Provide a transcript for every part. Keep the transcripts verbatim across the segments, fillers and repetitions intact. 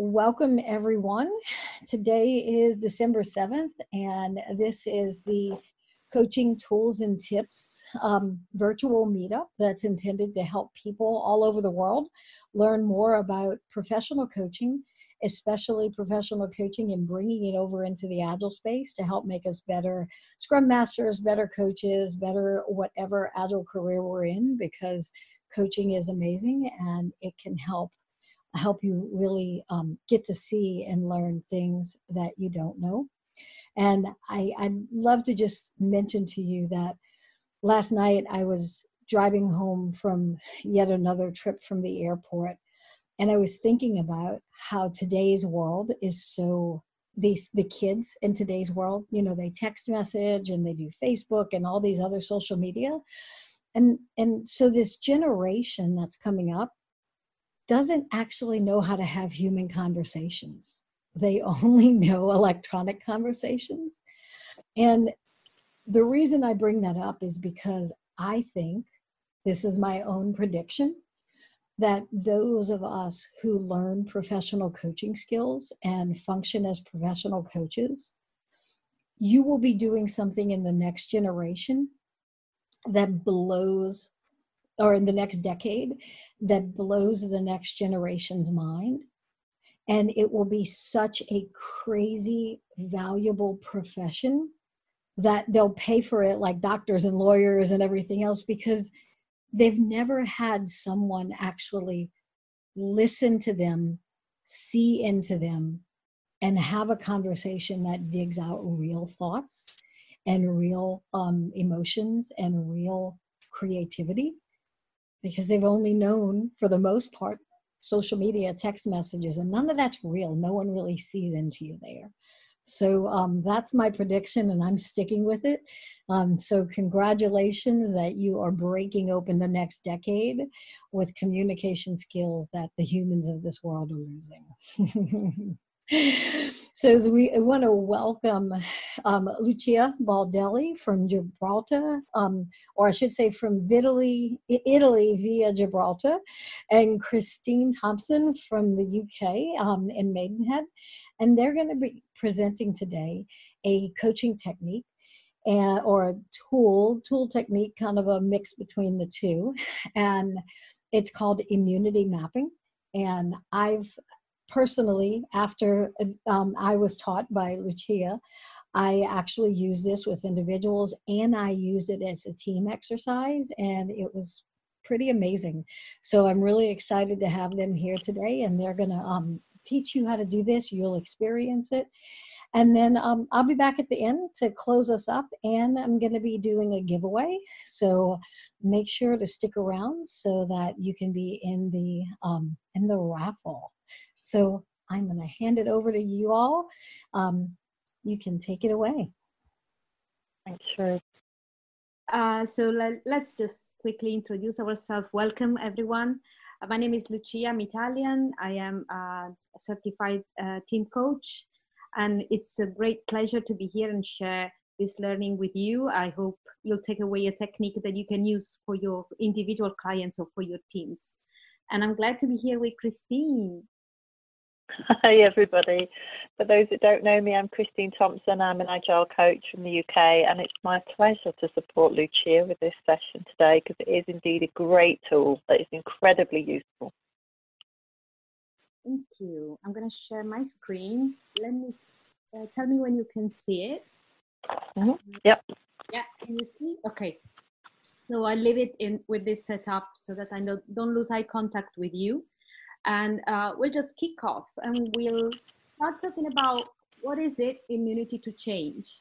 Welcome everyone. Today is December seventh, and this is the Coaching Tools and Tips um, virtual meetup that's intended to help people all over the world learn more about professional coaching, especially professional coaching, and bringing it over into the Agile space to help make us better Scrum Masters, better coaches, better whatever Agile career we're in, because coaching is amazing and it can help help you really um, get to see and learn things that you don't know. And I, I'd love to just mention to you that last night I was driving home from yet another trip from the airport, and I was thinking about how today's world is so, these, the kids in today's world, you know, they text message and they do Facebook and all these other social media. And, and so this generation that's coming up doesn't actually know how to have human conversations. They only know electronic conversations. And the reason I bring that up is because I think, this is my own prediction, that those of us who learn professional coaching skills and function as professional coaches, you will be doing something in the next generation that blows, or in the next decade, that blows the next generation's mind. And it will be such a crazy, valuable profession that they'll pay for it like doctors and lawyers and everything else, because they've never had someone actually listen to them, see into them, and have a conversation that digs out real thoughts and real um, emotions and real creativity, because they've only known, for the most part, social media, text messages, and none of that's real. No one really sees into you there. So um, that's my prediction, and I'm sticking with it. Um, so congratulations that you are breaking open the next decade with communication skills that the humans of this world are losing. So as we want to welcome um, Lucia Baldelli from Gibraltar, um, or I should say from Italy, Italy via Gibraltar, and Christine Thompson from the U K um, in Maidenhead. And they're going to be presenting today a coaching technique and, or a tool, tool technique, kind of a mix between the two. And it's called immunity mapping. And I've personally, after um, I was taught by Lucia, I actually used this with individuals, and I used it as a team exercise, and it was pretty amazing. So I'm really excited to have them here today, and they're going to um, teach you how to do this. You'll experience it. And then um, I'll be back at the end to close us up, and I'm going to be doing a giveaway. So make sure to stick around so that you can be in the, um, in the raffle. So I'm going to hand it over to you all. Um, you can take it away. Thank you. Uh, so let, let's just quickly introduce ourselves. Welcome, everyone. Uh, my name is Lucia. I'm Italian. I am a certified uh, team coach, and it's a great pleasure to be here and share this learning with you. I hope you'll take away a technique that you can use for your individual clients or for your teams. And I'm glad to be here with Christine. Hi everybody. For those that don't know me, I'm Christine Thompson. I'm an Agile coach from the U K, and it's my pleasure to support Lucia with this session today, because it is indeed a great tool that is incredibly useful. Thank you. I'm going to share my screen. Let me uh, tell me when you can see it. Mm-hmm. Yep. Yeah, can you see? Okay. So I leave it in with this setup so that I don't, don't lose eye contact with you. And uh, we'll just kick off, and we'll start talking about what is it, immunity to change.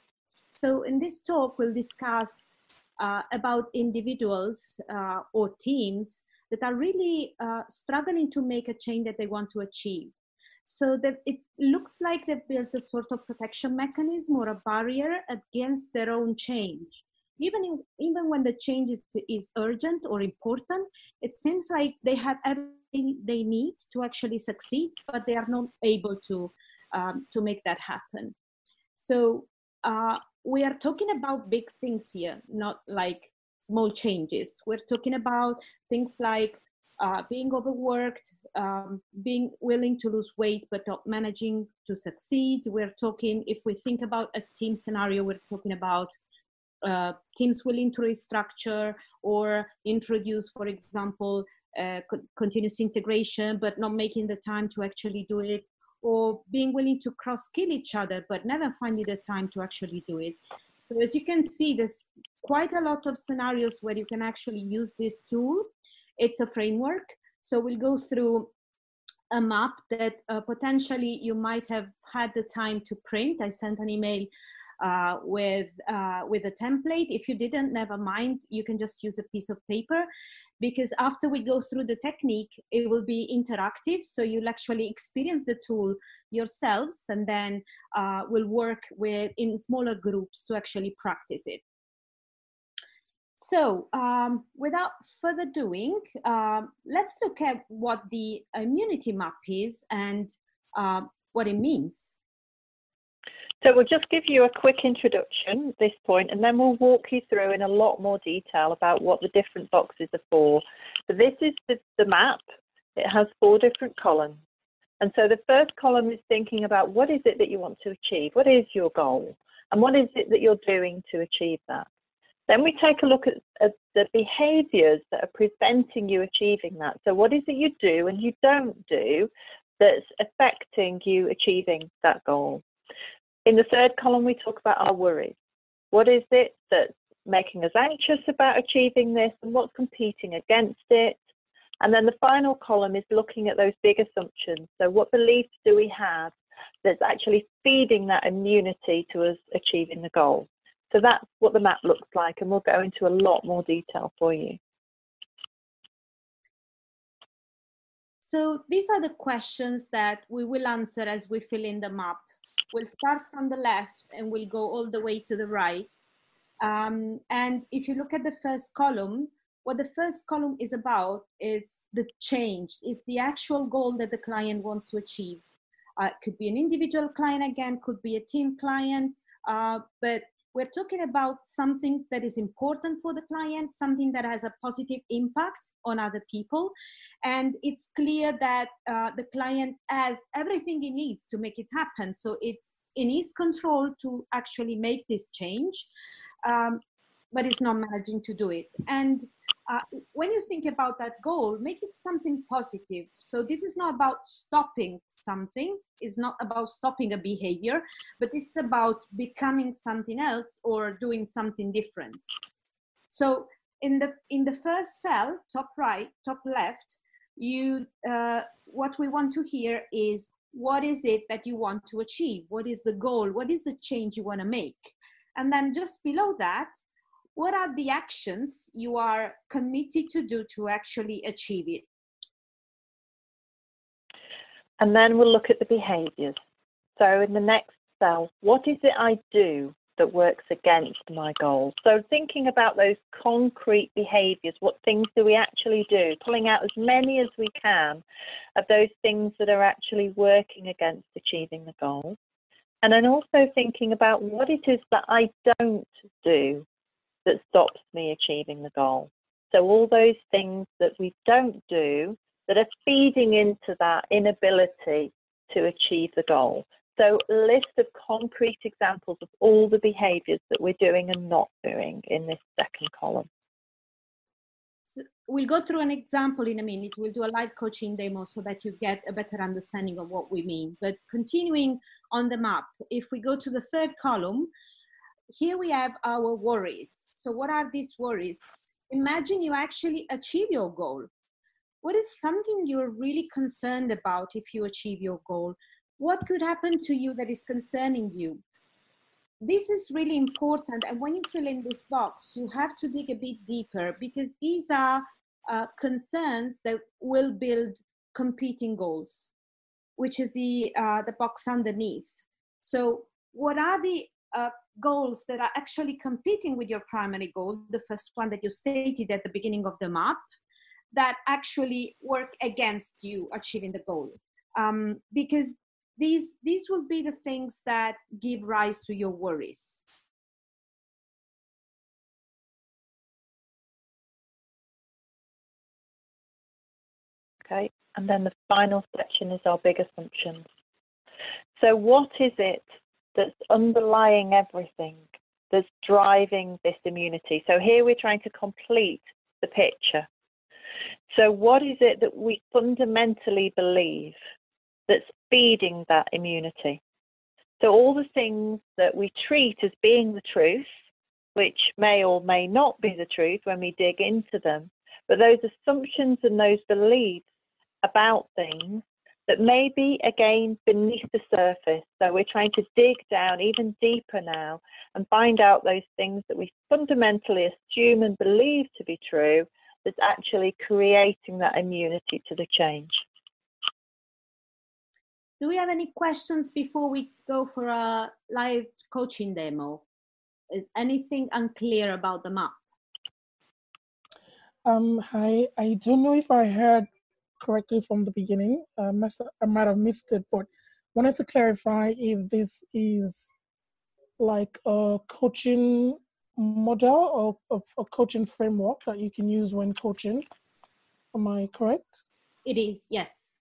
So in this talk, we'll discuss uh, about individuals uh, or teams that are really uh, struggling to make a change that they want to achieve. So that it looks like they've built a sort of protection mechanism or a barrier against their own change. Even, in, even when the change is, is urgent or important, it seems like they have everything they need to actually succeed, but they are not able to, um, to make that happen. So uh, we are talking about big things here, not like small changes. We're talking about things like uh, being overworked, um, being willing to lose weight, but not managing to succeed. We're talking, if we think about a team scenario, we're talking about uh, teams willing to restructure or introduce, for example, uh, co continuous integration, but not making the time to actually do it, or being willing to cross-skill each other, but never finding the time to actually do it. So as you can see, there's quite a lot of scenarios where you can actually use this tool. It's a framework. So we'll go through a map that uh, potentially you might have had the time to print. I sent an email uh, with, uh, with a template. If you didn't, never mind. You can just use a piece of paper, because after we go through the technique, it will be interactive. So you'll actually experience the tool yourselves, and then uh, we'll work with in smaller groups to actually practice it. So um, without further doing, uh, let's look at what the immunity map is and uh, what it means. So we'll just give you a quick introduction at this point, and then we'll walk you through in a lot more detail about what the different boxes are for. So this is the, the map. It has four different columns. And so the first column is thinking about what is it that you want to achieve? What is your goal? And what is it that you're doing to achieve that? Then we take a look at, at the behaviours that are preventing you achieving that. So what is it you do and you don't do that's affecting you achieving that goal? In the third column, we talk about our worries. What is it that's making us anxious about achieving this, and what's competing against it? And then the final column is looking at those big assumptions. So what beliefs do we have that's actually feeding that immunity to us achieving the goal? So that's what the map looks like, and we'll go into a lot more detail for you. So these are the questions that we will answer as we fill in the map. We'll start from the left and we'll go all the way to the right. Um, and if you look at the first column, what the first column is about is the change. It's the actual goal that the client wants to achieve. Uh, it could be an individual client again, could be a team client, uh, but we're talking about something that is important for the client, something that has a positive impact on other people. And it's clear that uh, the client has everything he needs to make it happen. So it's in his control to actually make this change, um, but it's not managing to do it. And uh, when you think about that goal, make it something positive. So this is not about stopping something. It's not about stopping a behavior, but this is about becoming something else or doing something different. So in the in the first cell, top right, top left, you uh, what we want to hear is, what is it that you want to achieve? What is the goal? What is the change you want to make? And then just below that, what are the actions you are committed to do to actually achieve it? And then we'll look at the behaviours. So in the next cell, what is it I do that works against my goal? So thinking about those concrete behaviours, what things do we actually do? Pulling out as many as we can of those things that are actually working against achieving the goal. And then also thinking about what it is that I don't do that stops me achieving the goal. So all those things that we don't do that are feeding into that inability to achieve the goal. So a list of concrete examples of all the behaviours that we're doing and not doing in this second column. So we'll go through an example in a minute. We'll do a live coaching demo so that you get a better understanding of what we mean. But continuing on the map, if we go to the third column, here we have our worries. So what are these worries? Imagine you actually achieve your goal. What is something you're really concerned about if you achieve your goal? What could happen to you that is concerning you? This is really important. And when you fill in this box, you have to dig a bit deeper, because these are uh, concerns that will build competing goals, which is the, uh, the box underneath. So what are the Uh, goals that are actually competing with your primary goal, the first one that you stated at the beginning of the map, that actually work against you achieving the goal? Um, because these, these will be the things that give rise to your worries. Okay, and then the final section is our big assumptions. So what is it that's underlying everything that's driving this immunity? So here we're trying to complete the picture. So what is it that we fundamentally believe that's feeding that immunity? So all the things that we treat as being the truth, which may or may not be the truth when we dig into them, but those assumptions and those beliefs about things that may be, again, beneath the surface. So we're trying to dig down even deeper now and find out those things that we fundamentally assume and believe to be true that's actually creating that immunity to the change. Do we have any questions before we go for a live coaching demo? Is anything unclear about the map? Um, hi, I don't know if I heard correctly from the beginning. I, must, I might have missed it, but wanted to clarify if this is like a coaching model or a, a coaching framework that you can use when coaching. Am I correct? It is, yes.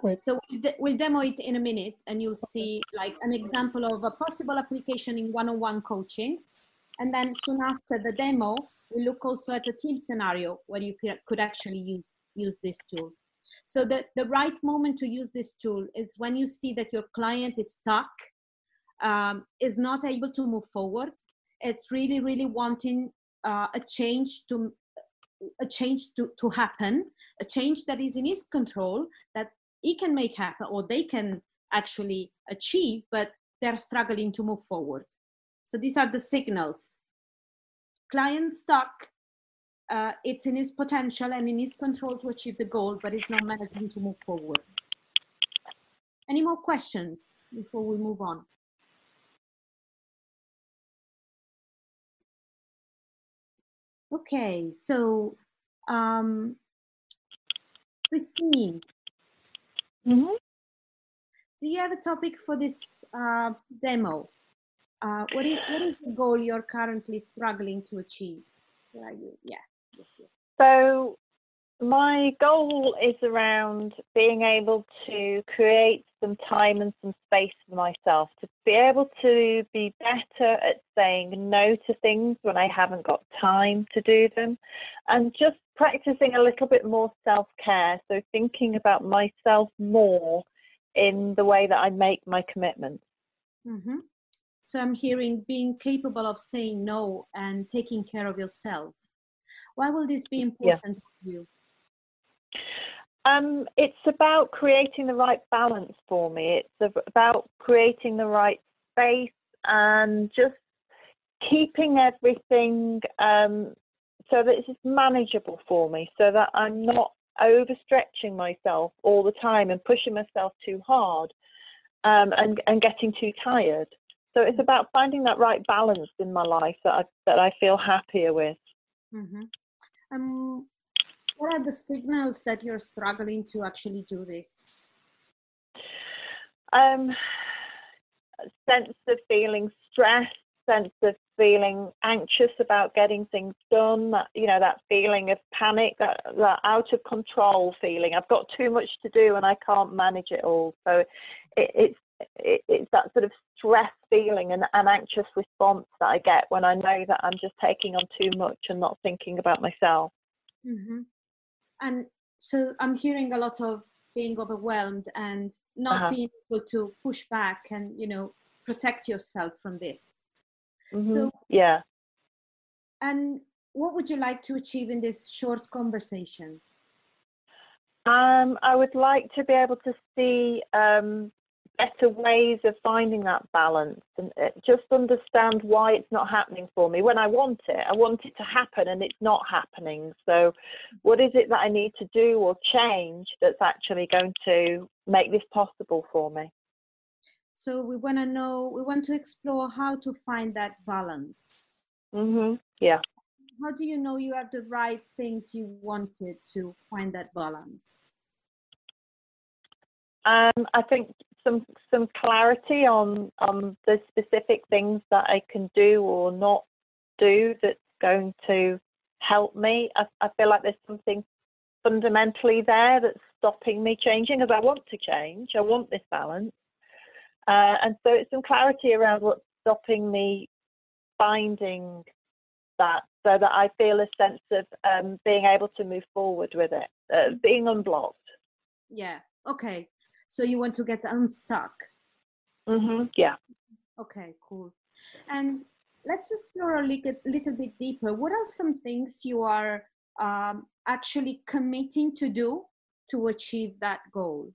Great. So we'll, de we'll demo it in a minute, and you'll see like an example of a possible application in one-on-one coaching. And then soon after the demo, we look also at a team scenario where you could actually use, use this tool. So the, the right moment to use this tool is when you see that your client is stuck, um, is not able to move forward. It's really, really wanting uh, a change to, a change to, to happen, a change that is in his control, that he can make happen or they can actually achieve, but they're struggling to move forward. So these are the signals. Client stuck, uh, it's in his potential and in his control to achieve the goal, but it's not managing to move forward. Any more questions before we move on? Okay, so um, Christine, mm-hmm. Do you have a topic for this uh, demo? Uh, what is what is the goal you're currently struggling to achieve? Where are you? Yeah. So my goal is around being able to create some time and some space for myself to be able to be better at saying no to things when I haven't got time to do them, and just practicing a little bit more self-care. So thinking about myself more in the way that I make my commitments. Mm-hmm. So I'm hearing being capable of saying no and taking care of yourself. Why will this be important yeah. to you? Um, it's about creating the right balance for me. It's about creating the right space and just keeping everything um, so that it's just manageable for me, so that I'm not overstretching myself all the time and pushing myself too hard um, and, and getting too tired. So it's about finding that right balance in my life that I, that I feel happier with. Mm-hmm. Um, what are the signals that you're struggling to actually do this? Um, sense of feeling stressed, sense of feeling anxious about getting things done, that, you know, that feeling of panic, that, that out of control feeling. I've got too much to do and I can't manage it all. So it, it's It, it's that sort of stress feeling and an anxious response that I get when I know that I'm just taking on too much and not thinking about myself. Mm-hmm. And so I'm hearing a lot of being overwhelmed and not uh-huh. being able to push back and, you know, protect yourself from this. Mm-hmm. So yeah. And what would you like to achieve in this short conversation? Um, I would like to be able to see um, better ways of finding that balance and just understand why it's not happening for me when I want it. I want it to happen and it's not happening. So what is it that I need to do or change that's actually going to make this possible for me? So we want to know, we want to explore how to find that balance. Mm-hmm. Yeah. How do you know you have the right things you wanted to find that balance? Um, I think Some, some clarity on, on the specific things that I can do or not do that's going to help me. I, I feel like there's something fundamentally there that's stopping me changing, because I want to change, I want this balance. Uh, and so it's some clarity around what's stopping me finding that, so that I feel a sense of um, being able to move forward with it, uh, being unblocked. Yeah, okay. So you want to get unstuck. Mm-hmm, yeah. Okay, cool. And let's explore a little, little bit deeper. What are some things you are um, actually committing to do to achieve that goal?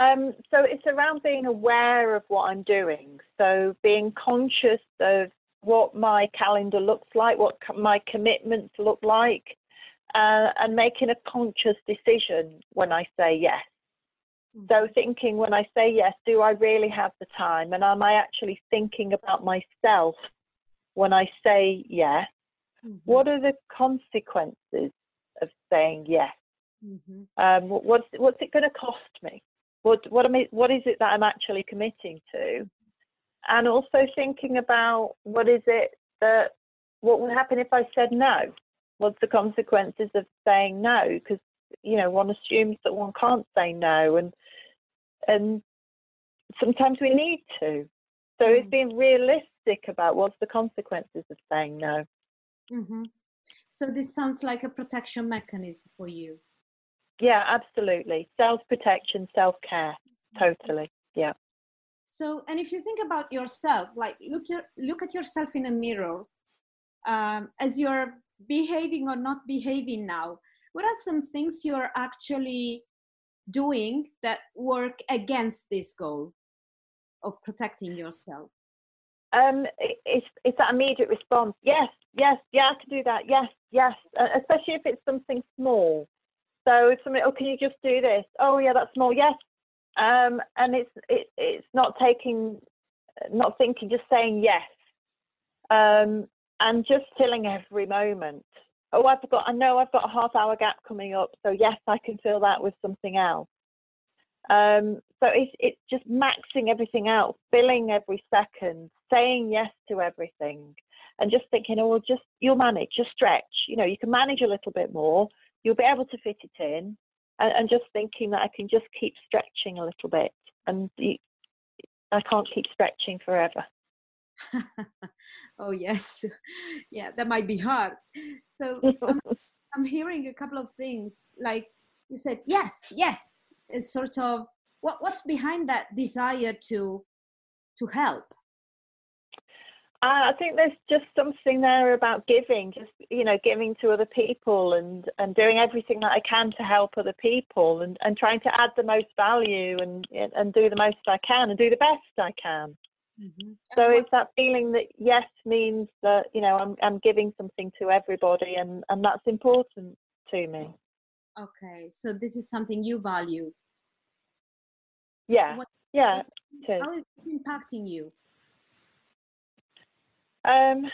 Um, so it's around being aware of what I'm doing. So being conscious of what my calendar looks like, what co- my commitments look like, uh, and making a conscious decision when I say yes. So thinking, when I say yes, do I really have the time? And am I actually thinking about myself when I say yes? Mm-hmm. What are the consequences of saying yes? Mm-hmm. Um, what's, what's it going to cost me? What, what, am I, what is it that I'm actually committing to? And also thinking about what is it that, what would happen if I said no? What's the consequences of saying no? Because, you know, one assumes that one can't say no, and and sometimes we need to. So it's being realistic about what's the consequences of saying no. Mm-hmm. So this sounds like a protection mechanism for you. Yeah, absolutely. Self-protection, self-care, totally. Yeah. So, and if you think about yourself, like look your, look at yourself in a mirror, um, as you're behaving or not behaving now, what are some things you're actually doing that work against this goal of protecting yourself? Um, it's, it's that immediate response. Yes, yes, yeah, I can do that. Yes, yes, uh, especially if it's something small. So if somebody, oh, can you just do this? Oh, yeah, that's small. Yes. Um, and it's it, it's not taking, not thinking, just saying yes. Um, and just filling every moment. Oh, I forgot, I know I've got a half hour gap coming up, so yes, I can fill that with something else. Um, so it's, it's just maxing everything out, filling every second, saying yes to everything, and just thinking, oh, well, just, you'll manage, just stretch, you know, you can manage a little bit more, you'll be able to fit it in, and, and just thinking that I can just keep stretching a little bit, and you, I can't keep stretching forever. Oh yes, yeah, that might be hard. So I'm, I'm hearing a couple of things, like you said, yes, yes, it's sort of what what's behind that desire to to help? Uh, I think there's just something there about giving, just you know, giving to other people, and and doing everything that I can to help other people, and and trying to add the most value, and and do the most I can, and do the best I can. Mm-hmm. So it's that feeling that yes means that, you know, I'm I'm giving something to everybody, and, and that's important to me. Okay, so this is something you value. Yeah, what, yeah. Is, how is it impacting you? Um,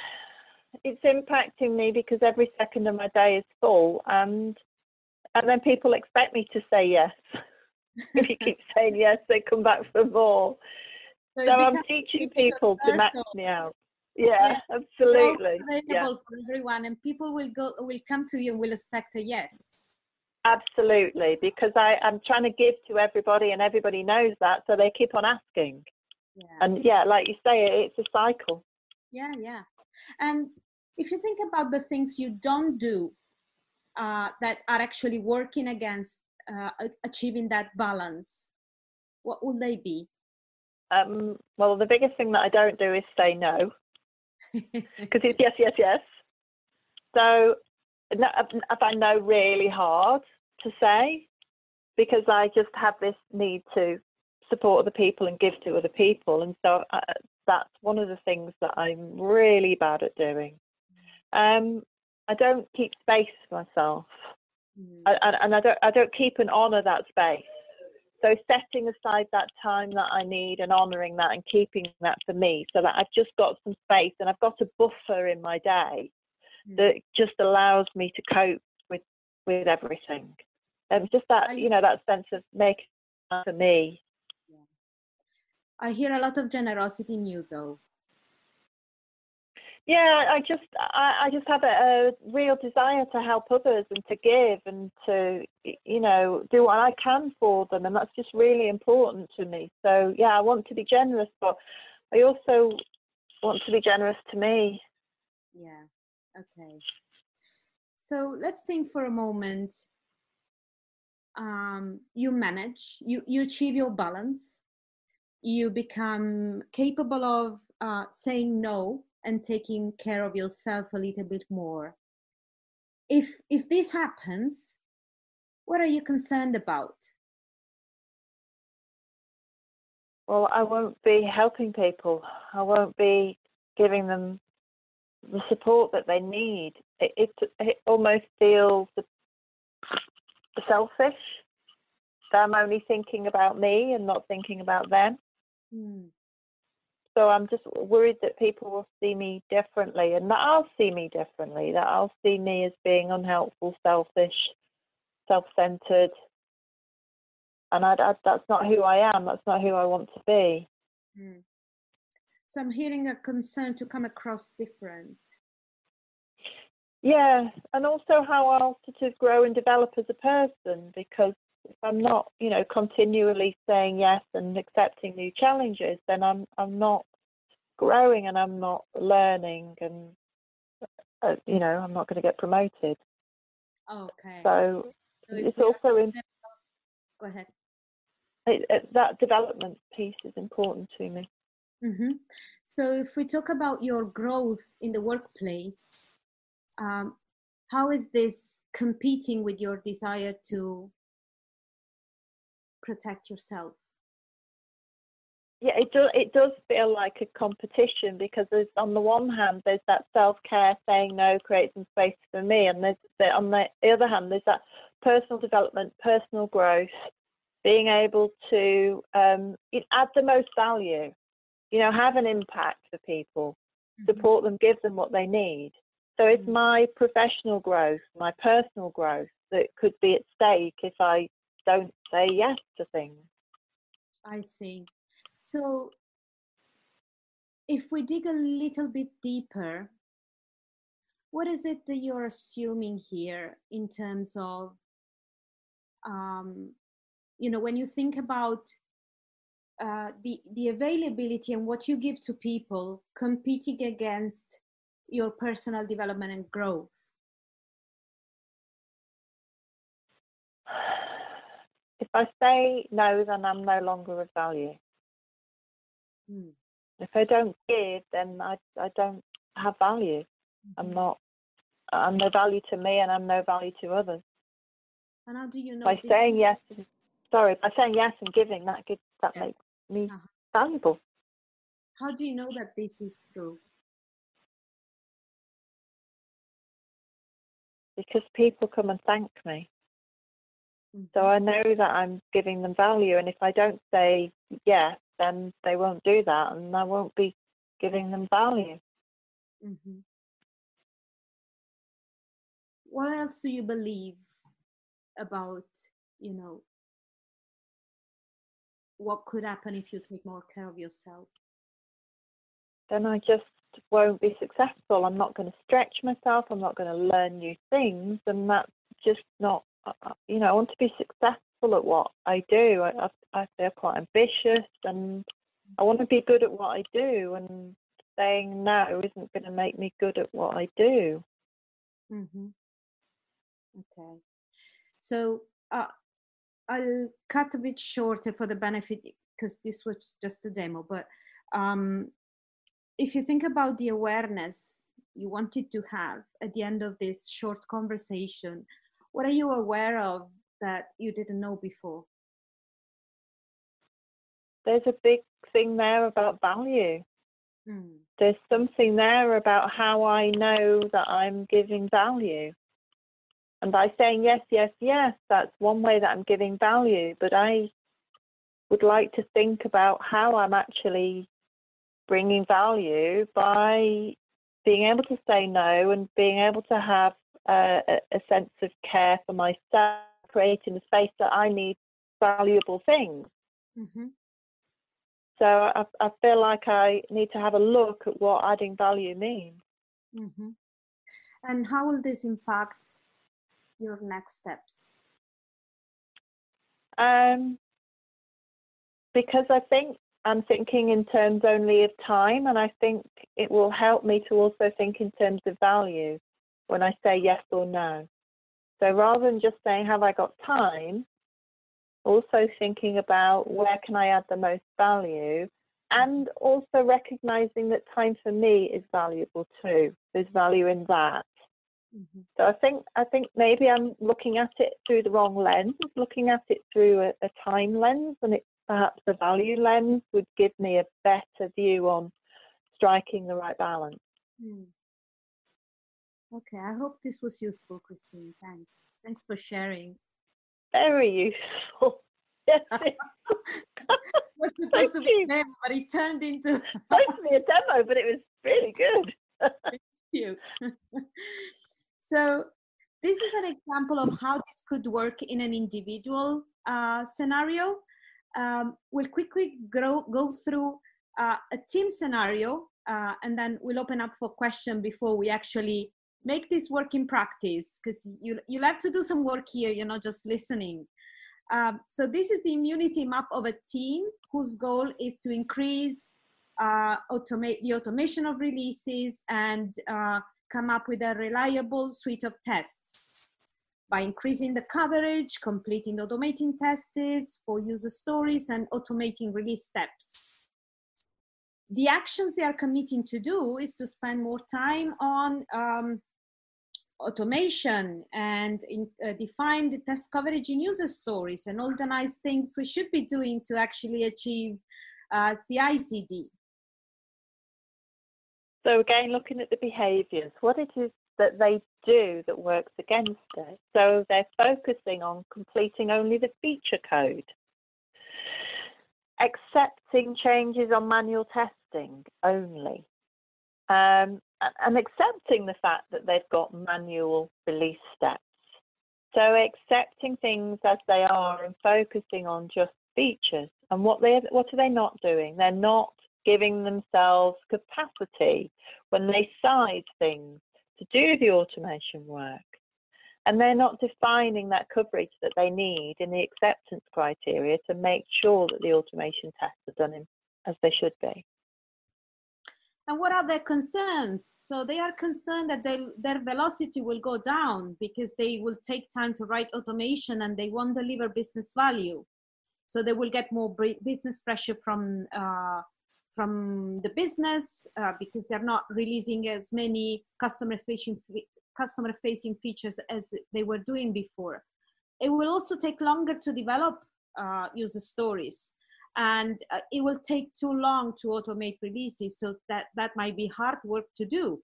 it's impacting me because every second of my day is full, and and then people expect me to say yes. If you keep saying yes, they come back for more. So, so I'm teaching people to max me out. Yeah, yeah, absolutely. It's available yeah. for everyone, and people will go, will come to you and will expect a yes. Absolutely, because I, I'm trying to give to everybody, and everybody knows that, so they keep on asking. Yeah. And yeah, like you say, it's a cycle. Yeah, yeah. And if you think about the things you don't do uh, that are actually working against uh, achieving that balance, what would they be? Um, well, the biggest thing that I don't do is say no, because it's yes, yes, yes. So no, I find no really hard to say, because I just have this need to support other people and give to other people. And so I, that's one of the things that I'm really bad at doing. Um, I don't keep space for myself, mm. I, and, and I don't, I don't keep and honour that space. So setting aside that time that I need, and honouring that, and keeping that for me, so that I've just got some space, and I've got a buffer in my day that just allows me to cope with with everything. And um, just that, you know, that sense of making it for me. I hear a lot of generosity in you, though. Yeah, I just I, I just have a, a real desire to help others and to give and to, you know, do what I can for them, and that's just really important to me. So yeah, I want to be generous, but I also want to be generous to me. Yeah. Okay. So let's think for a moment. Um, you manage, you, you achieve your balance, you become capable of uh, saying no and taking care of yourself a little bit more. If, if this happens, what are you concerned about? Well, I won't be helping people. I won't be giving them the support that they need. It, it, it almost feels selfish. I'm only thinking about me and not thinking about them. Mm. So I'm just worried that people will see me differently, and that I'll see me differently, that I'll see me as being unhelpful, selfish, self-centered. And I, I, that's not who I am. That's not who I want to be. Mm. So I'm hearing a concern to come across different. Yeah, and also how I'll sort of grow and develop as a person, because if I'm not, you know, continually saying yes and accepting new challenges, then I'm I'm not growing and I'm not learning, and uh, you know, I'm not going to get promoted. Okay. So, so it's also in. Go ahead. It, it, that development piece is important to me. Mm-hmm. So if we talk about your growth in the workplace, um, how is this competing with your desire to protect yourself? Yeah, it does it does feel like a competition, because there's, on the one hand, there's that self-care, saying no, create some space for me, and there's the, on the other hand, there's that personal development, personal growth, being able to um, add the most value, you know, have an impact for people, mm-hmm. support them, give them what they need. So it's mm-hmm. my professional growth, my personal growth that could be at stake if I don't say yes to things. I see. So if we dig a little bit deeper, what is it that you're assuming here in terms of, um, you know, when you think about uh, the, the availability and what you give to people competing against your personal development and growth? If I say no, then I'm no longer of value. Mm. If I don't give, then I, I don't have value. Mm-hmm. I'm not, I'm no value to me, and I'm no value to others. And how do you know? By saying yes, sorry, by saying yes and giving, that gives, that yeah. makes me uh-huh. valuable. How do you know that this is true? Because people come and thank me. So I know that I'm giving them value, and if I don't say yes, then they won't do that, and I won't be giving them value. Mm-hmm. What else do you believe about, you know, what could happen if you take more care of yourself? Then I just won't be successful. I'm not going to stretch myself. I'm not going to learn new things, and that's just not. You know, I want to be successful at what I do. I, I, I feel quite ambitious, and I want to be good at what I do. And saying no isn't going to make me good at what I do. Mm-hmm. Okay. So uh, I'll cut a bit shorter for the benefit, because this was just a demo. But um, if you think about the awareness you wanted to have at the end of this short conversation, what are you aware of that you didn't know before? There's a big thing there about value. Mm. There's something there about how I know that I'm giving value. And by saying yes, yes, yes, that's one way that I'm giving value. But I would like to think about how I'm actually bringing value by being able to say no and being able to have Uh, a, a sense of care for myself, creating the space that I need valuable things. Mm-hmm. So I, I feel like I need to have a look at what adding value means. Mm-hmm. And how will this impact your next steps? Um, because I think I'm thinking in terms only of time, and I think it will help me to also think in terms of value when I say yes or no. So rather than just saying, have I got time, also thinking about where can I add the most value, and also recognizing that time for me is valuable too. There's value in that. Mm-hmm. So I think I think maybe I'm looking at it through the wrong lens, looking at it through a, a time lens, and it perhaps a value lens would give me a better view on striking the right balance. Mm. Okay, I hope this was useful, Christine. Thanks. Thanks for sharing. Very useful. Yes. It was supposed to be a demo, but it turned into supposed to be a demo, but it was really good. Thank you. So this is an example of how this could work in an individual uh, scenario. Um, we'll quickly go, go through uh, a team scenario, uh, and then we'll open up for questions before we actually make this work in practice, because you, you'll have to do some work here, you're not just listening. Um, so this is the immunity map of a team whose goal is to increase uh, automate, the automation of releases and uh, come up with a reliable suite of tests by increasing the coverage, completing automating tests for user stories, and automating release steps. The actions they are committing to do is to spend more time on um, automation and in, uh, define the test coverage in user stories and all the nice things we should be doing to actually achieve uh, C I C D. So again, looking at the behaviors, what it is that they do that works against it. So they're focusing on completing only the feature code, accepting changes on manual testing only, um, and accepting the fact that they've got manual release steps. So accepting things as they are and focusing on just features. And what they what are they not doing? They're not giving themselves capacity when they size things to do the automation work. And they're not defining that coverage that they need in the acceptance criteria to make sure that the automation tests are done in, as they should be. And what are their concerns? So they are concerned that they, their velocity will go down because they will take time to write automation and they won't deliver business value. So they will get more business pressure from, uh, from the business uh, because they're not releasing as many customer facing customer facing features as they were doing before. It will also take longer to develop uh, user stories, and uh, it will take too long to automate releases, so that, that might be hard work to do.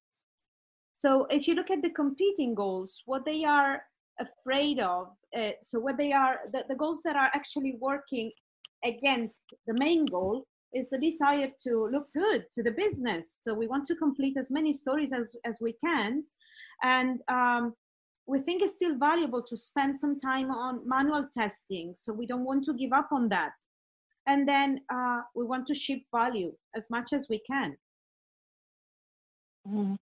So if you look at the competing goals, what they are afraid of, uh, so what they are, the, the goals that are actually working against the main goal is the desire to look good to the business. So we want to complete as many stories as, as we can. And um, we think it's still valuable to spend some time on manual testing. So we don't want to give up on that. And then uh, we want to ship value as much as we can. Mm.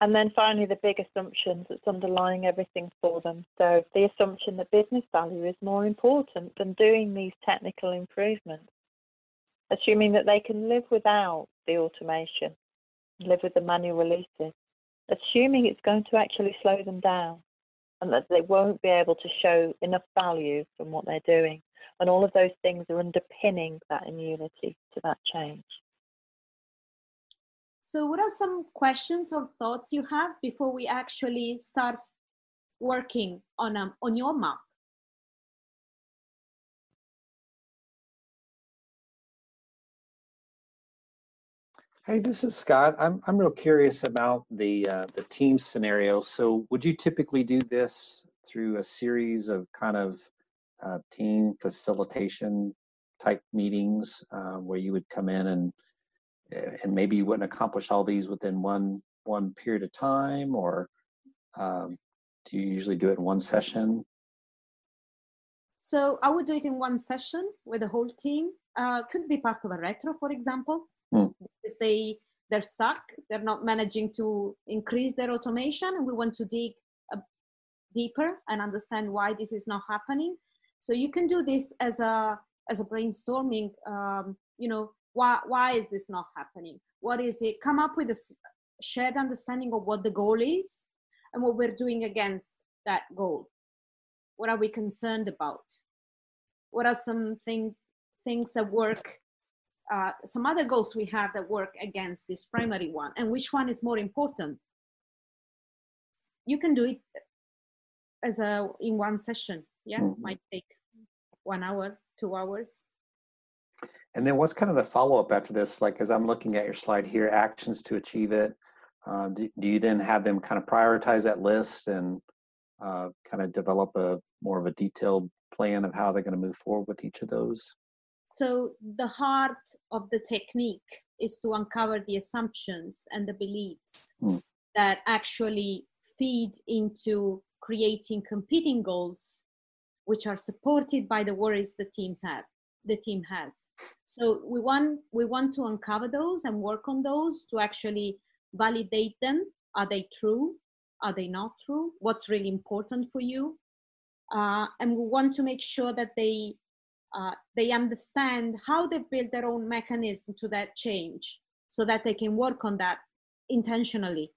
And then finally, the big assumptions that's underlying everything for them. So the assumption that business value is more important than doing these technical improvements. Assuming that they can live without the automation, live with the manual releases, assuming it's going to actually slow them down and that they won't be able to show enough value from what they're doing. And all of those things are underpinning that immunity to that change. So what are some questions or thoughts you have before we actually start working on, um, on your map? Hey, this is Scott. I'm I'm real curious about the uh, the team scenario. So, would you typically do this through a series of kind of uh, team facilitation type meetings uh, where you would come in and and maybe you wouldn't accomplish all these within one one period of time, or um, do you usually do it in one session? So, I would do it in one session with the whole team. Uh, could be part of a retro, for example. Hmm. Because they they're stuck, they're not managing to increase their automation, and we want to dig uh, deeper and understand why this is not happening. So you can do this as a as a brainstorming, um, you know, why, why is this not happening? What is it? Come up with a shared understanding of what the goal is and what we're doing against that goal. What are we concerned about? What are some thing, things that work, uh, some other goals we have that work against this primary one, and which one is more important? You can do it as a, in one session. Yeah, it might take one hour, two hours. And then what's kind of the follow-up after this? Like, as I'm looking at your slide here, actions to achieve it, uh, do, do you then have them kind of prioritize that list and uh, kind of develop a more of a detailed plan of how they're going to move forward with each of those? So the heart of the technique is to uncover the assumptions and the beliefs hmm. that actually feed into creating competing goals, which are supported by the worries the teams have, the team has. So we want, we want to uncover those and work on those to actually validate them. Are they true? Are they not true? What's really important for you? Uh, and we want to make sure that they, uh, they understand how they build their own mechanism to that change so that they can work on that intentionally.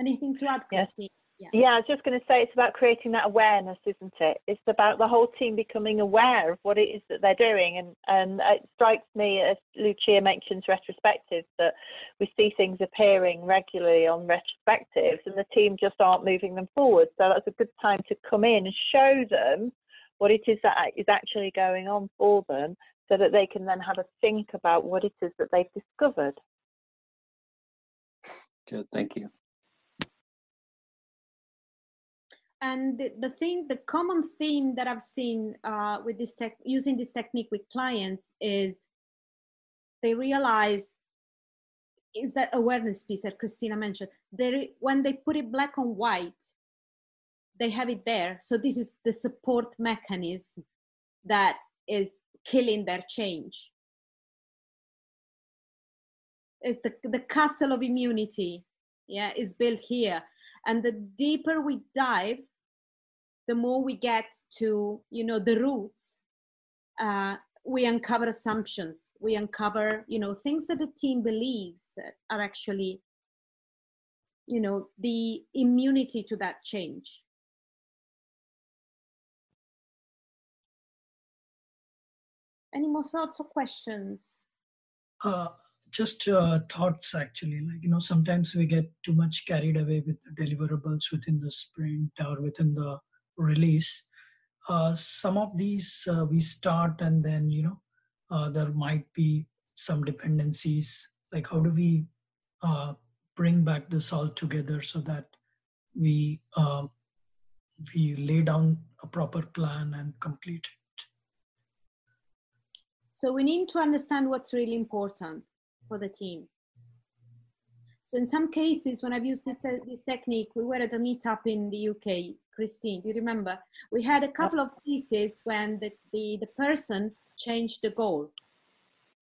Anything to add, Christine? Yes. Yeah. yeah, I was just going to say it's about creating that awareness, isn't it? It's about the whole team becoming aware of what it is that they're doing. And, and it strikes me, as Lucia mentions retrospectives, that we see things appearing regularly on retrospectives and the team just aren't moving them forward. So that's a good time to come in and show them what it is that is actually going on for them so that they can then have a think about what it is that they've discovered. Good, thank you. And the, the thing, the common theme that I've seen uh, with this tech, using this technique with clients is they realize is that awareness piece that Christina mentioned. They, when they put it black on white, they have it there. So this is the support mechanism that is killing their change. It's the, the castle of immunity, yeah, is built here. And the deeper we dive, the more we get to, you know, the roots, uh, we uncover assumptions, we uncover, you know, things that the team believes that are actually, you know, the immunity to that change. Any more thoughts or questions? Uh, just uh, thoughts, actually. Like, you know, sometimes we get too much carried away with the deliverables within the sprint or within the release. Uh, some of these uh, we start, and then, you know, uh, there might be some dependencies. Like, how do we uh, bring back this all together so that we uh, we lay down a proper plan and complete it? So we need to understand what's really important for the team. So in some cases, when I've used this technique, we were at a meetup in the U K, Christine, do you remember? We had a couple of pieces when the, the, the person changed the goal.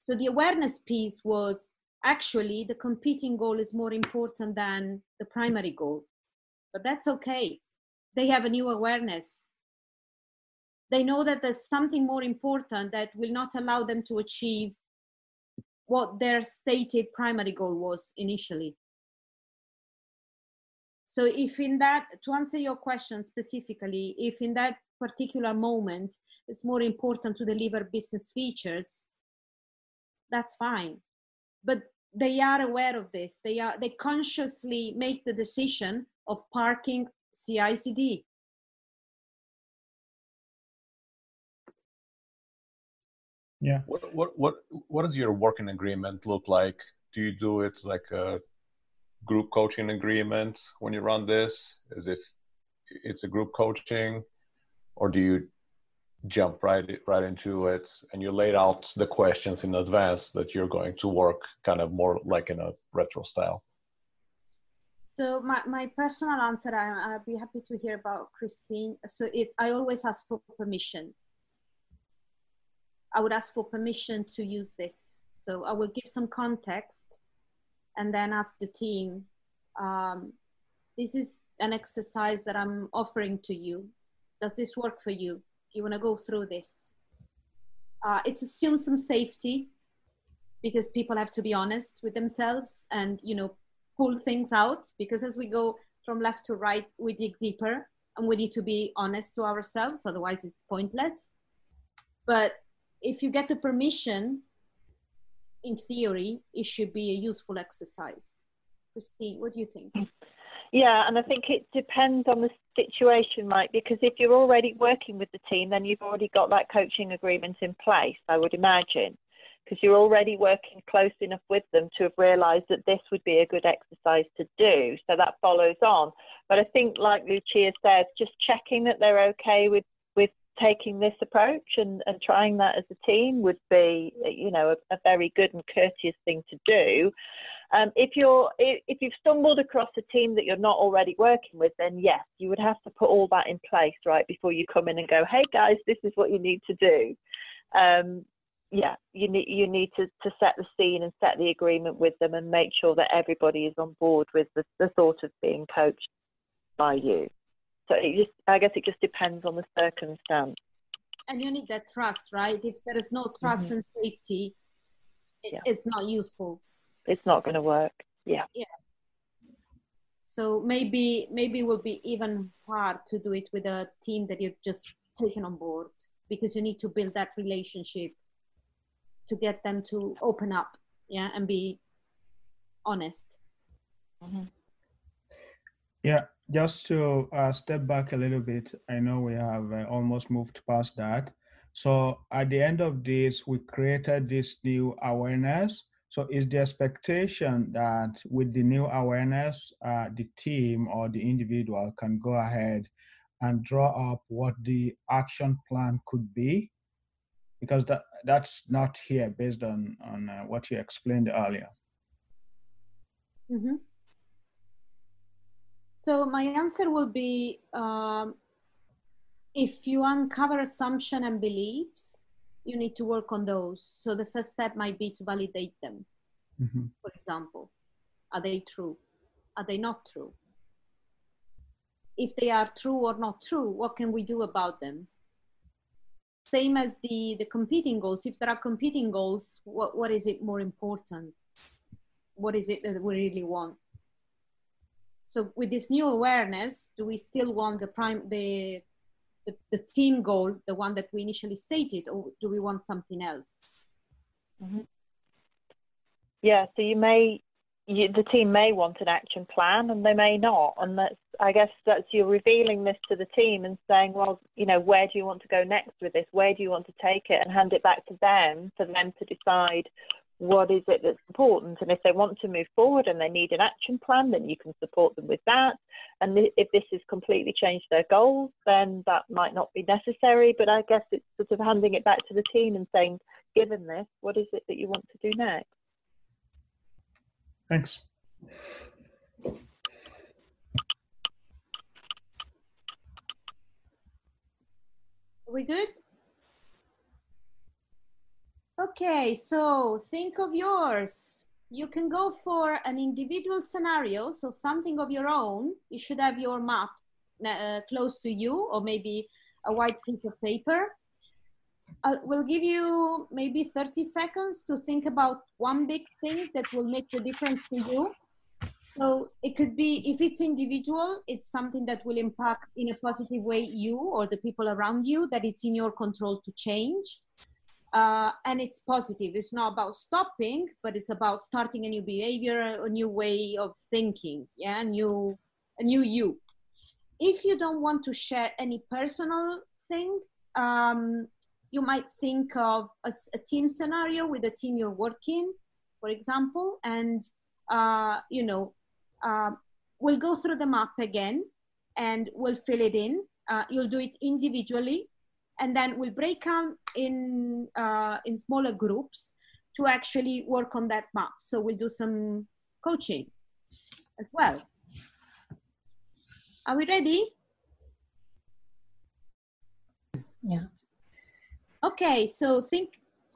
So the awareness piece was actually the competing goal is more important than the primary goal, but that's okay. They have a new awareness. They know that there's something more important that will not allow them to achieve what their stated primary goal was initially. So if in that, to answer your question specifically, if in that particular moment, it's more important to deliver business features, that's fine. But they are aware of this. They are, they consciously make the decision of parking C I C D. Yeah. What what what what does your working agreement look like? Do you do it like a group coaching agreement when you run this, as if it's a group coaching, or do you jump right right into it and you lay out the questions in advance that you're going to work kind of more like in a retro style? So my, my personal answer, I, I'd be happy to hear about Christine. So it I always ask for permission. I would ask for permission to use this. So I will give some context and then ask the team, um, this is an exercise that I'm offering to you. Does this work for you? Do you want to go through this? Uh, it's assumed some safety, because people have to be honest with themselves and, you know, pull things out, because as we go from left to right, we dig deeper and we need to be honest to ourselves. Otherwise it's pointless. But if you get the permission, in theory, it should be a useful exercise. Christine, what do you think? Yeah, and I think it depends on the situation, Mike, because if you're already working with the team, then you've already got that coaching agreement in place, I would imagine, because you're already working close enough with them to have realised that this would be a good exercise to do. So that follows on. But I think, like Lucia said, just checking that they're okay with, with taking this approach and, and trying that as a team would be, you know, a, a very good and courteous thing to do. Um, if you're, if you've stumbled across a team that you're not already working with, then yes, you would have to put all that in place right before you come in and go, hey guys, this is what you need to do. Um, Yeah, you need you need to, to set the scene and set the agreement with them and make sure that everybody is on board with the, the thought of being coached by you. So it just, I guess it just depends on the circumstance. And you need that trust, right? If there is no trust mm-hmm. and safety, it, yeah. it's not useful. It's not going to work. Yeah. Yeah. So maybe maybe it will be even hard to do it with a team that you've just taken on board, because you need to build that relationship to get them to open up, yeah, and be honest. Mm-hmm. Yeah, just to uh, step back a little bit, I know we have uh, almost moved past that. So at the end of this, we created this new awareness. So is the expectation that with the new awareness, uh, the team or the individual can go ahead and draw up what the action plan could be? Because that, that's not here based on, on uh, what you explained earlier. Mm-hmm. So my answer will be, um, if you uncover assumption and beliefs, you need to work on those. So the first step might be to validate them. Mm-hmm. For example, are they true? Are they not true? If they are true or not true, what can we do about them? Same as the, the competing goals. If there are competing goals, what, what is it more important? What is it that we really want? So with this new awareness, do we still want the prime, the, the, the team goal, the one that we initially stated, or do we want something else? Mm-hmm. Yeah, so you may, you, the team may want an action plan and they may not. And that's, I guess that's, you're revealing this to the team and saying, well, you know, where do you want to go next with this? Where do you want to take it? And hand it back to them for them to decide what is it that's important. And if they want to move forward and they need an action plan, then you can support them with that. And th- if this has completely changed their goals, then that might not be necessary. But I guess it's sort of handing it back to the team and saying, given this, what is it that you want to do next? Thanks. Are we good? Okay, so think of yours. You can go for an individual scenario, so something of your own. You should have your map uh, close to you, or maybe a white piece of paper. Uh, we'll give you maybe thirty seconds to think about one big thing that will make the difference for you. So it could be, if it's individual, it's something that will impact in a positive way you or the people around you, that it's in your control to change. Uh, and it's positive. It's not about stopping, but it's about starting a new behavior, a new way of thinking, yeah, a new, a new you. If you don't want to share any personal thing, um, you might think of a, a team scenario with a team you're working, for example, and, uh, you know, uh, we'll go through the map again and we'll fill it in. Uh, you'll do it individually, and then we'll break out in, uh, in smaller groups to actually work on that map. So we'll do some coaching as well. Are we ready? Yeah. Okay, so think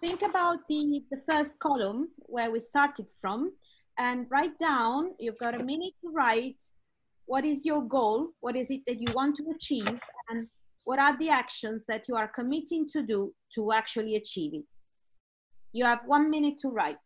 think about the, the first column where we started from and write down, you've got a minute to write, what is your goal? What is it that you want to achieve? And what are the actions that you are committing to do to actually achieve it? You have one minute to write.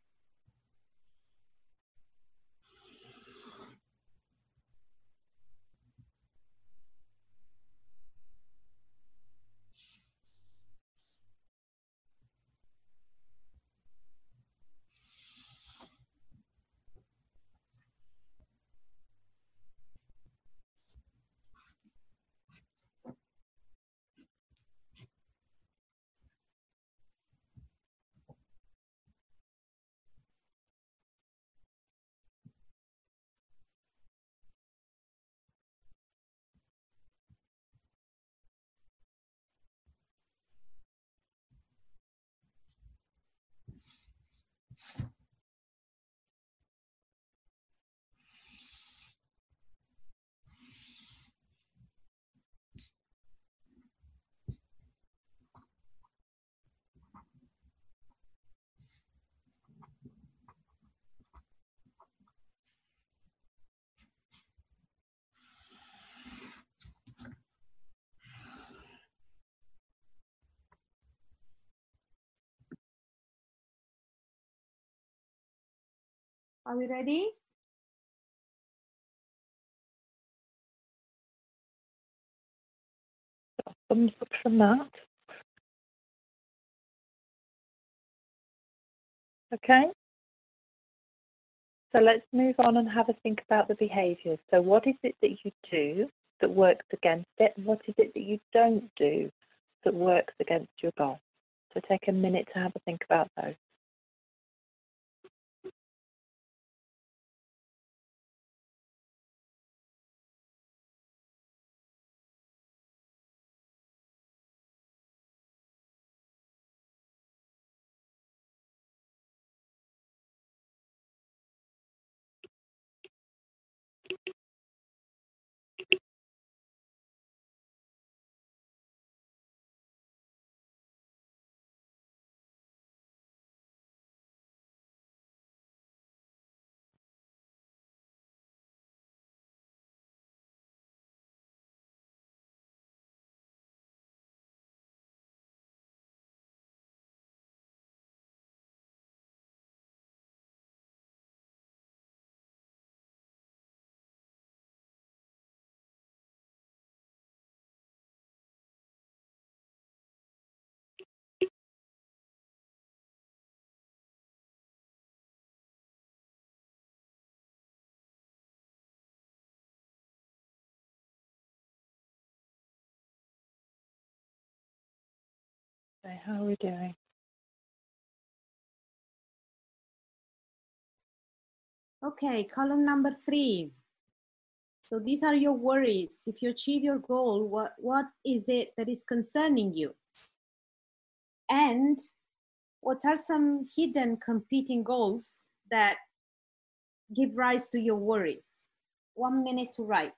Are we ready? Thumbs up from that. Okay. So let's move on and have a think about the behaviours. So what is it that you do that works against it? And what is it that you don't do that works against your goal? So take a minute to have a think about those. How are we doing? Okay, column number three. So these are your worries. If you achieve your goal, what, what is it that is concerning you? And what are some hidden competing goals that give rise to your worries? One minute to write.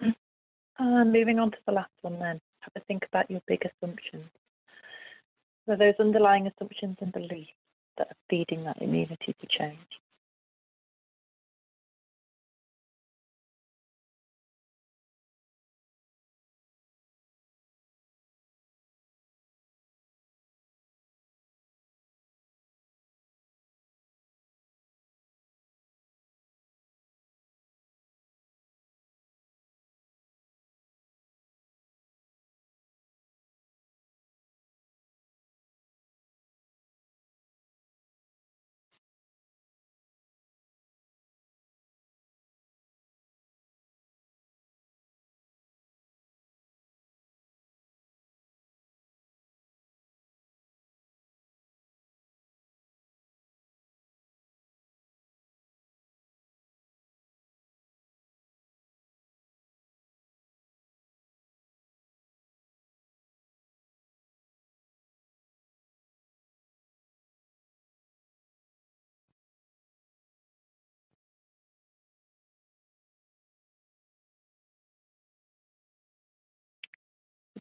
Okay, and moving on to the last one then, have a think about your big assumptions. So those underlying assumptions and beliefs that are feeding that immunity to change.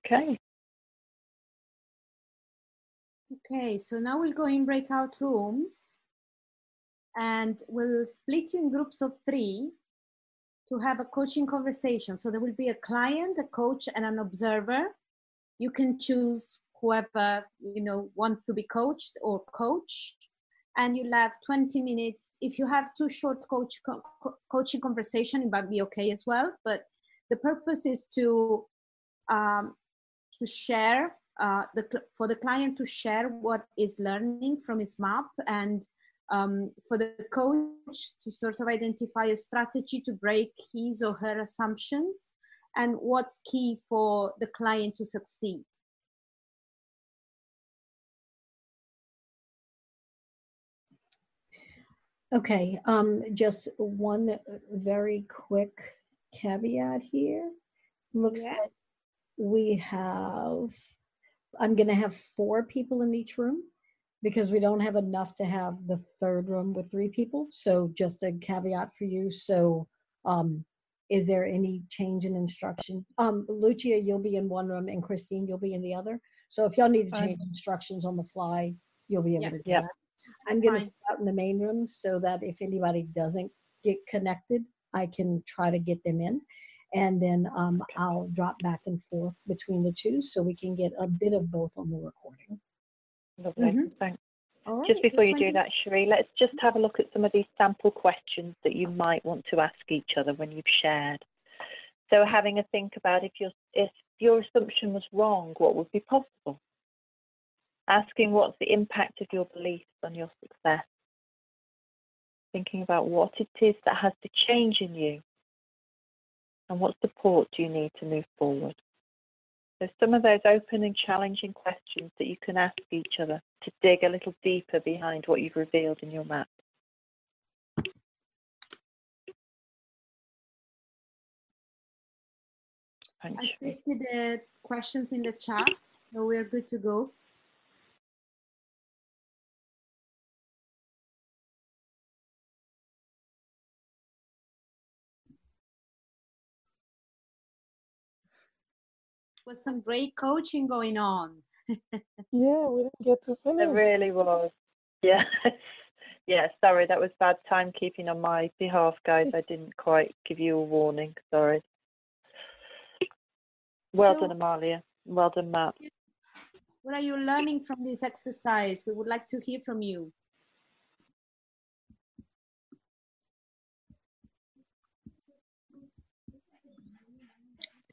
Okay. Okay, so now we'll go in breakout rooms and we'll split you in groups of three to have a coaching conversation. So there will be a client, a coach, and an observer. You can choose whoever, you know, wants to be coached or coach. And you'll have twenty minutes. If you have two short coach, co co coaching conversation, it might be okay as well. But the purpose is to, um, to share, uh, the, for the client to share what is learning from his map, and um, for the coach to sort of identify a strategy to break his or her assumptions and what's key for the client to succeed. Okay, um, just one very quick caveat here. Looks yeah. like we have, I'm gonna have four people in each room because we don't have enough to have the third room with three people. So just a caveat for you. So um, is there any change in instruction? Um, Lucia, you'll be in one room, and Christine, you'll be in the other. So if y'all need to change instructions on the fly, you'll be able yeah. to do yeah. that. I'm going to stay out in the main room so that if anybody doesn't get connected, I can try to get them in. And then um, I'll drop back and forth between the two so we can get a bit of both on the recording. Lovely, mm-hmm. thanks. All right. Just before you do that, Cherie, let's just have a look at some of these sample questions that you might want to ask each other when you've shared. So having a think about if, you're, if your assumption was wrong, what would be possible? Asking what's the impact of your beliefs on your success. Thinking about what it is that has to change in you and what support do you need to move forward. So some of those open and challenging questions that you can ask each other to dig a little deeper behind what you've revealed in your map. Thanks. I pasted the questions in the chat, so we're good to go. Was some great coaching going on. Yeah, we didn't get to finish. It really was. Yeah. Yeah, sorry, that was bad timekeeping on my behalf, guys. I didn't quite give you a warning. Sorry. Well so, done, Amalia. Well done, Matt. What are you learning from this exercise? We would like to hear from you.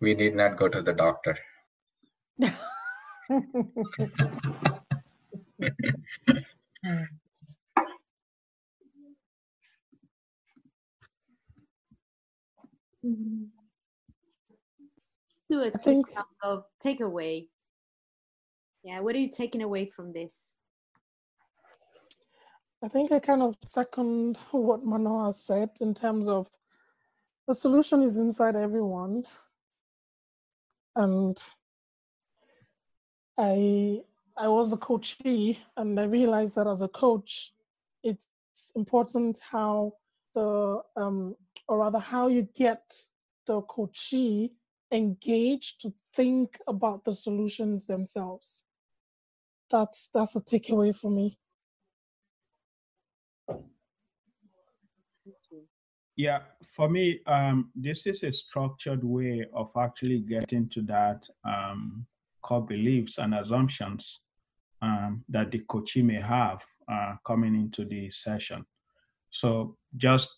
We need not go to the doctor. Do a quick round of takeaway. Yeah, what are you taking away from this? I think I kind of second what Manoa said in terms of the solution is inside everyone. And I I was the coachee, and I realized that as a coach, it's important how the um or rather how you get the coachee engaged to think about the solutions themselves. That's that's a takeaway for me. Yeah, for me, um, this is a structured way of actually getting to that um, core beliefs and assumptions um, that the coachee may have uh, coming into the session. So just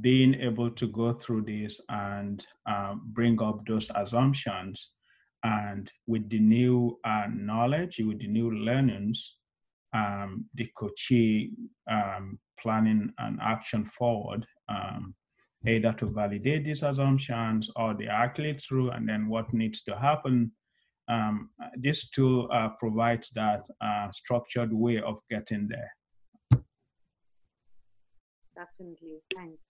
being able to go through this and uh, bring up those assumptions, and with the new uh, knowledge, with the new learnings, um, the coachee um, planning an action forward, Um, either to validate these assumptions or they are clear through, and then what needs to happen. Um, this tool uh, provides that uh, structured way of getting there. Definitely, thanks.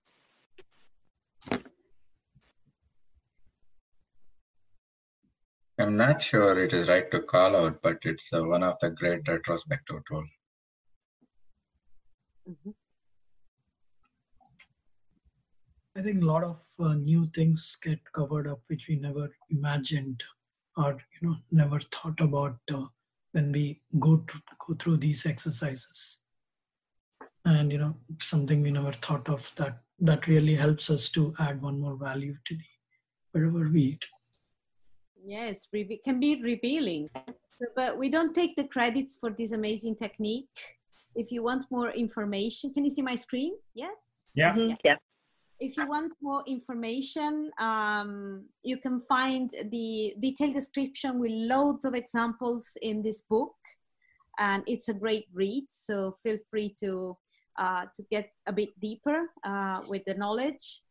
I'm not sure it is right to call out, but it's uh, one of the great retrospective tools. Mm-hmm. I think a lot of uh, new things get covered up, which we never imagined are, you know, never thought about uh, when we go to, go through these exercises. And, you know, something we never thought of that, that really helps us to add one more value to the, wherever we eat. Yeah, it's re- can be revealing. So, but we don't take the credits for this amazing technique. If you want more information, can you see my screen? Yes? Yeah. Mm-hmm. Yeah. Yeah. If you want more information, um, you can find the detailed description with loads of examples in this book. And it's a great read, so feel free to, uh, to get a bit deeper uh, with the knowledge.